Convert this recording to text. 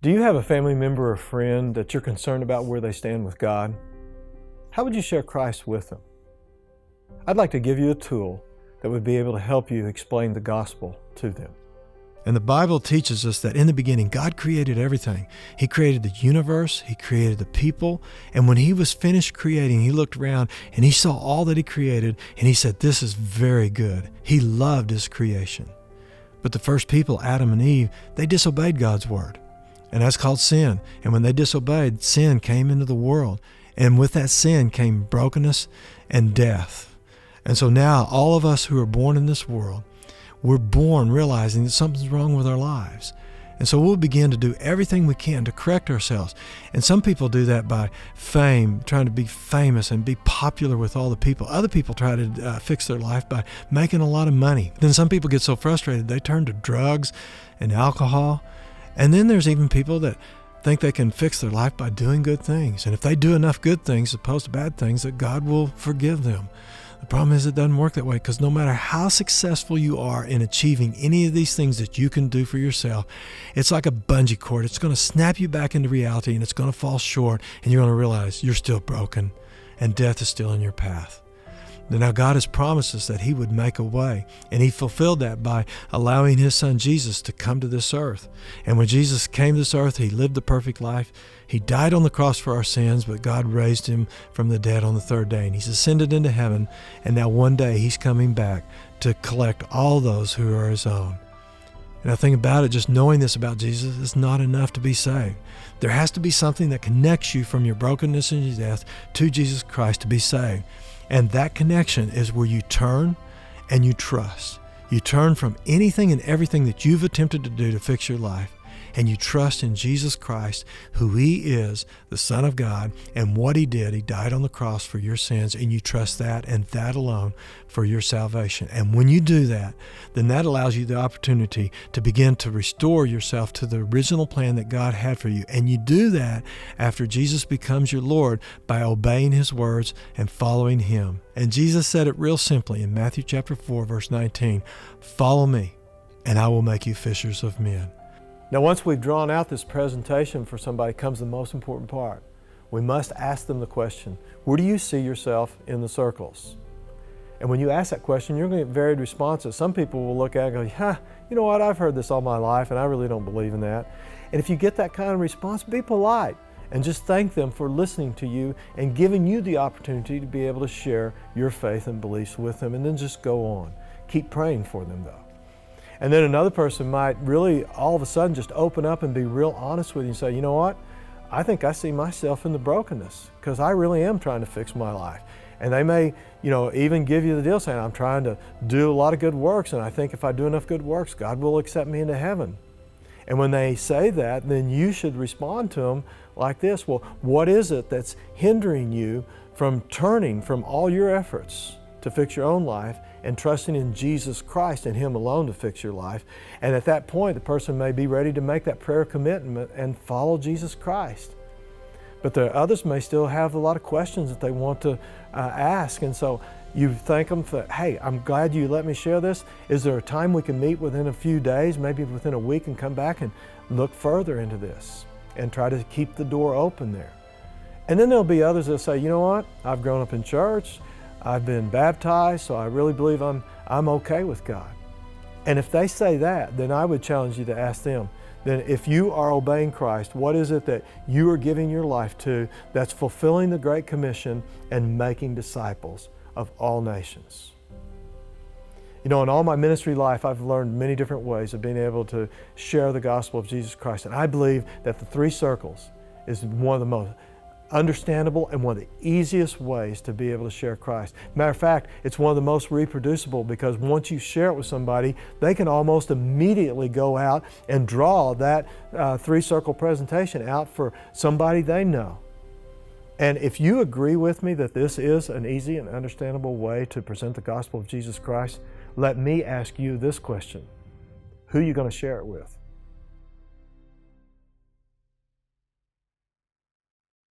Do you have a family member or friend that you're concerned about where they stand with God? How would you share Christ with them? I'd like to give you a tool that would be able to help you explain the gospel to them. And the Bible teaches us that in the beginning, God created everything. He created the universe, He created the people, and when He was finished creating, He looked around and He saw all that He created, and He said, "This is very good." He loved His creation. But the first people, Adam and Eve, they disobeyed God's word. And that's called sin. And when they disobeyed, sin came into the world. And with that sin came brokenness and death. And so now all of us who are born in this world, we're born realizing that something's wrong with our lives. And so we'll begin to do everything we can to correct ourselves. And some people do that by fame, trying to be famous and be popular with all the people. Other people try to fix their life by making a lot of money. Then some people get so frustrated, they turn to drugs and alcohol. And then there's even people that think they can fix their life by doing good things. And if they do enough good things as opposed to bad things, that God will forgive them. The problem is it doesn't work that way, because no matter how successful you are in achieving any of these things that you can do for yourself, it's like a bungee cord. It's going to snap you back into reality, and it's going to fall short, and you're going to realize you're still broken and death is still in your path. Now God has promised us that He would make a way, and He fulfilled that by allowing His Son Jesus to come to this earth. And when Jesus came to this earth, He lived the perfect life. He died on the cross for our sins, but God raised Him from the dead on the third day, and He's ascended into heaven, and now one day He's coming back to collect all those who are His own. And I think about it, just knowing this about Jesus is not enough to be saved. There has to be something that connects you from your brokenness and your death to Jesus Christ to be saved. And that connection is where you turn and you trust. You turn from anything and everything that you've attempted to do to fix your life, and you trust in Jesus Christ, who He is, the Son of God, and what He did. He died on the cross for your sins, and you trust that and that alone for your salvation. And when you do that, then that allows you the opportunity to begin to restore yourself to the original plan that God had for you. And you do that after Jesus becomes your Lord by obeying His words and following Him. And Jesus said it real simply in Matthew chapter 4, verse 19, "Follow me, and I will make you fishers of men." Now, once we've drawn out this presentation for somebody, comes the most important part. We must ask them the question, where do you see yourself in the circles? And when you ask that question, you're going to get varied responses. Some people will look at it and go, you know what, I've heard this all my life and I really don't believe in that. And if you get that kind of response, be polite and just thank them for listening to you and giving you the opportunity to be able to share your faith and beliefs with them, and then just go on. Keep praying for them though. And then another person might really all of a sudden just open up and be real honest with you and say, you know what, I think I see myself in the brokenness because I really am trying to fix my life. And they may, even give you the deal saying, I'm trying to do a lot of good works, and I think if I do enough good works, God will accept me into heaven. And when they say that, then you should respond to them like this. Well, what is it that's hindering you from turning from all your efforts to fix your own life and trusting in Jesus Christ and Him alone to fix your life? And at that point, the person may be ready to make that prayer commitment and follow Jesus Christ. But the others may still have a lot of questions that they want to ask. And so you thank them for, hey, I'm glad you let me share this. Is there a time we can meet within a few days, maybe within a week, and come back and look further into this and try to keep the door open there? And then there'll be others that'll say, you know what, I've grown up in church. I've been baptized, so I really believe I'm okay with God. And if they say that, then I would challenge you to ask them, then if you are obeying Christ, what is it that you are giving your life to that's fulfilling the Great Commission and making disciples of all nations? In all my ministry life, I've learned many different ways of being able to share the gospel of Jesus Christ. And I believe that the three circles is one of the most understandable and one of the easiest ways to be able to share Christ. Matter of fact, it's one of the most reproducible, because once you share it with somebody, they can almost immediately go out and draw that three-circle presentation out for somebody they know. And if you agree with me that this is an easy and understandable way to present the gospel of Jesus Christ, let me ask you this question. Who are you going to share it with?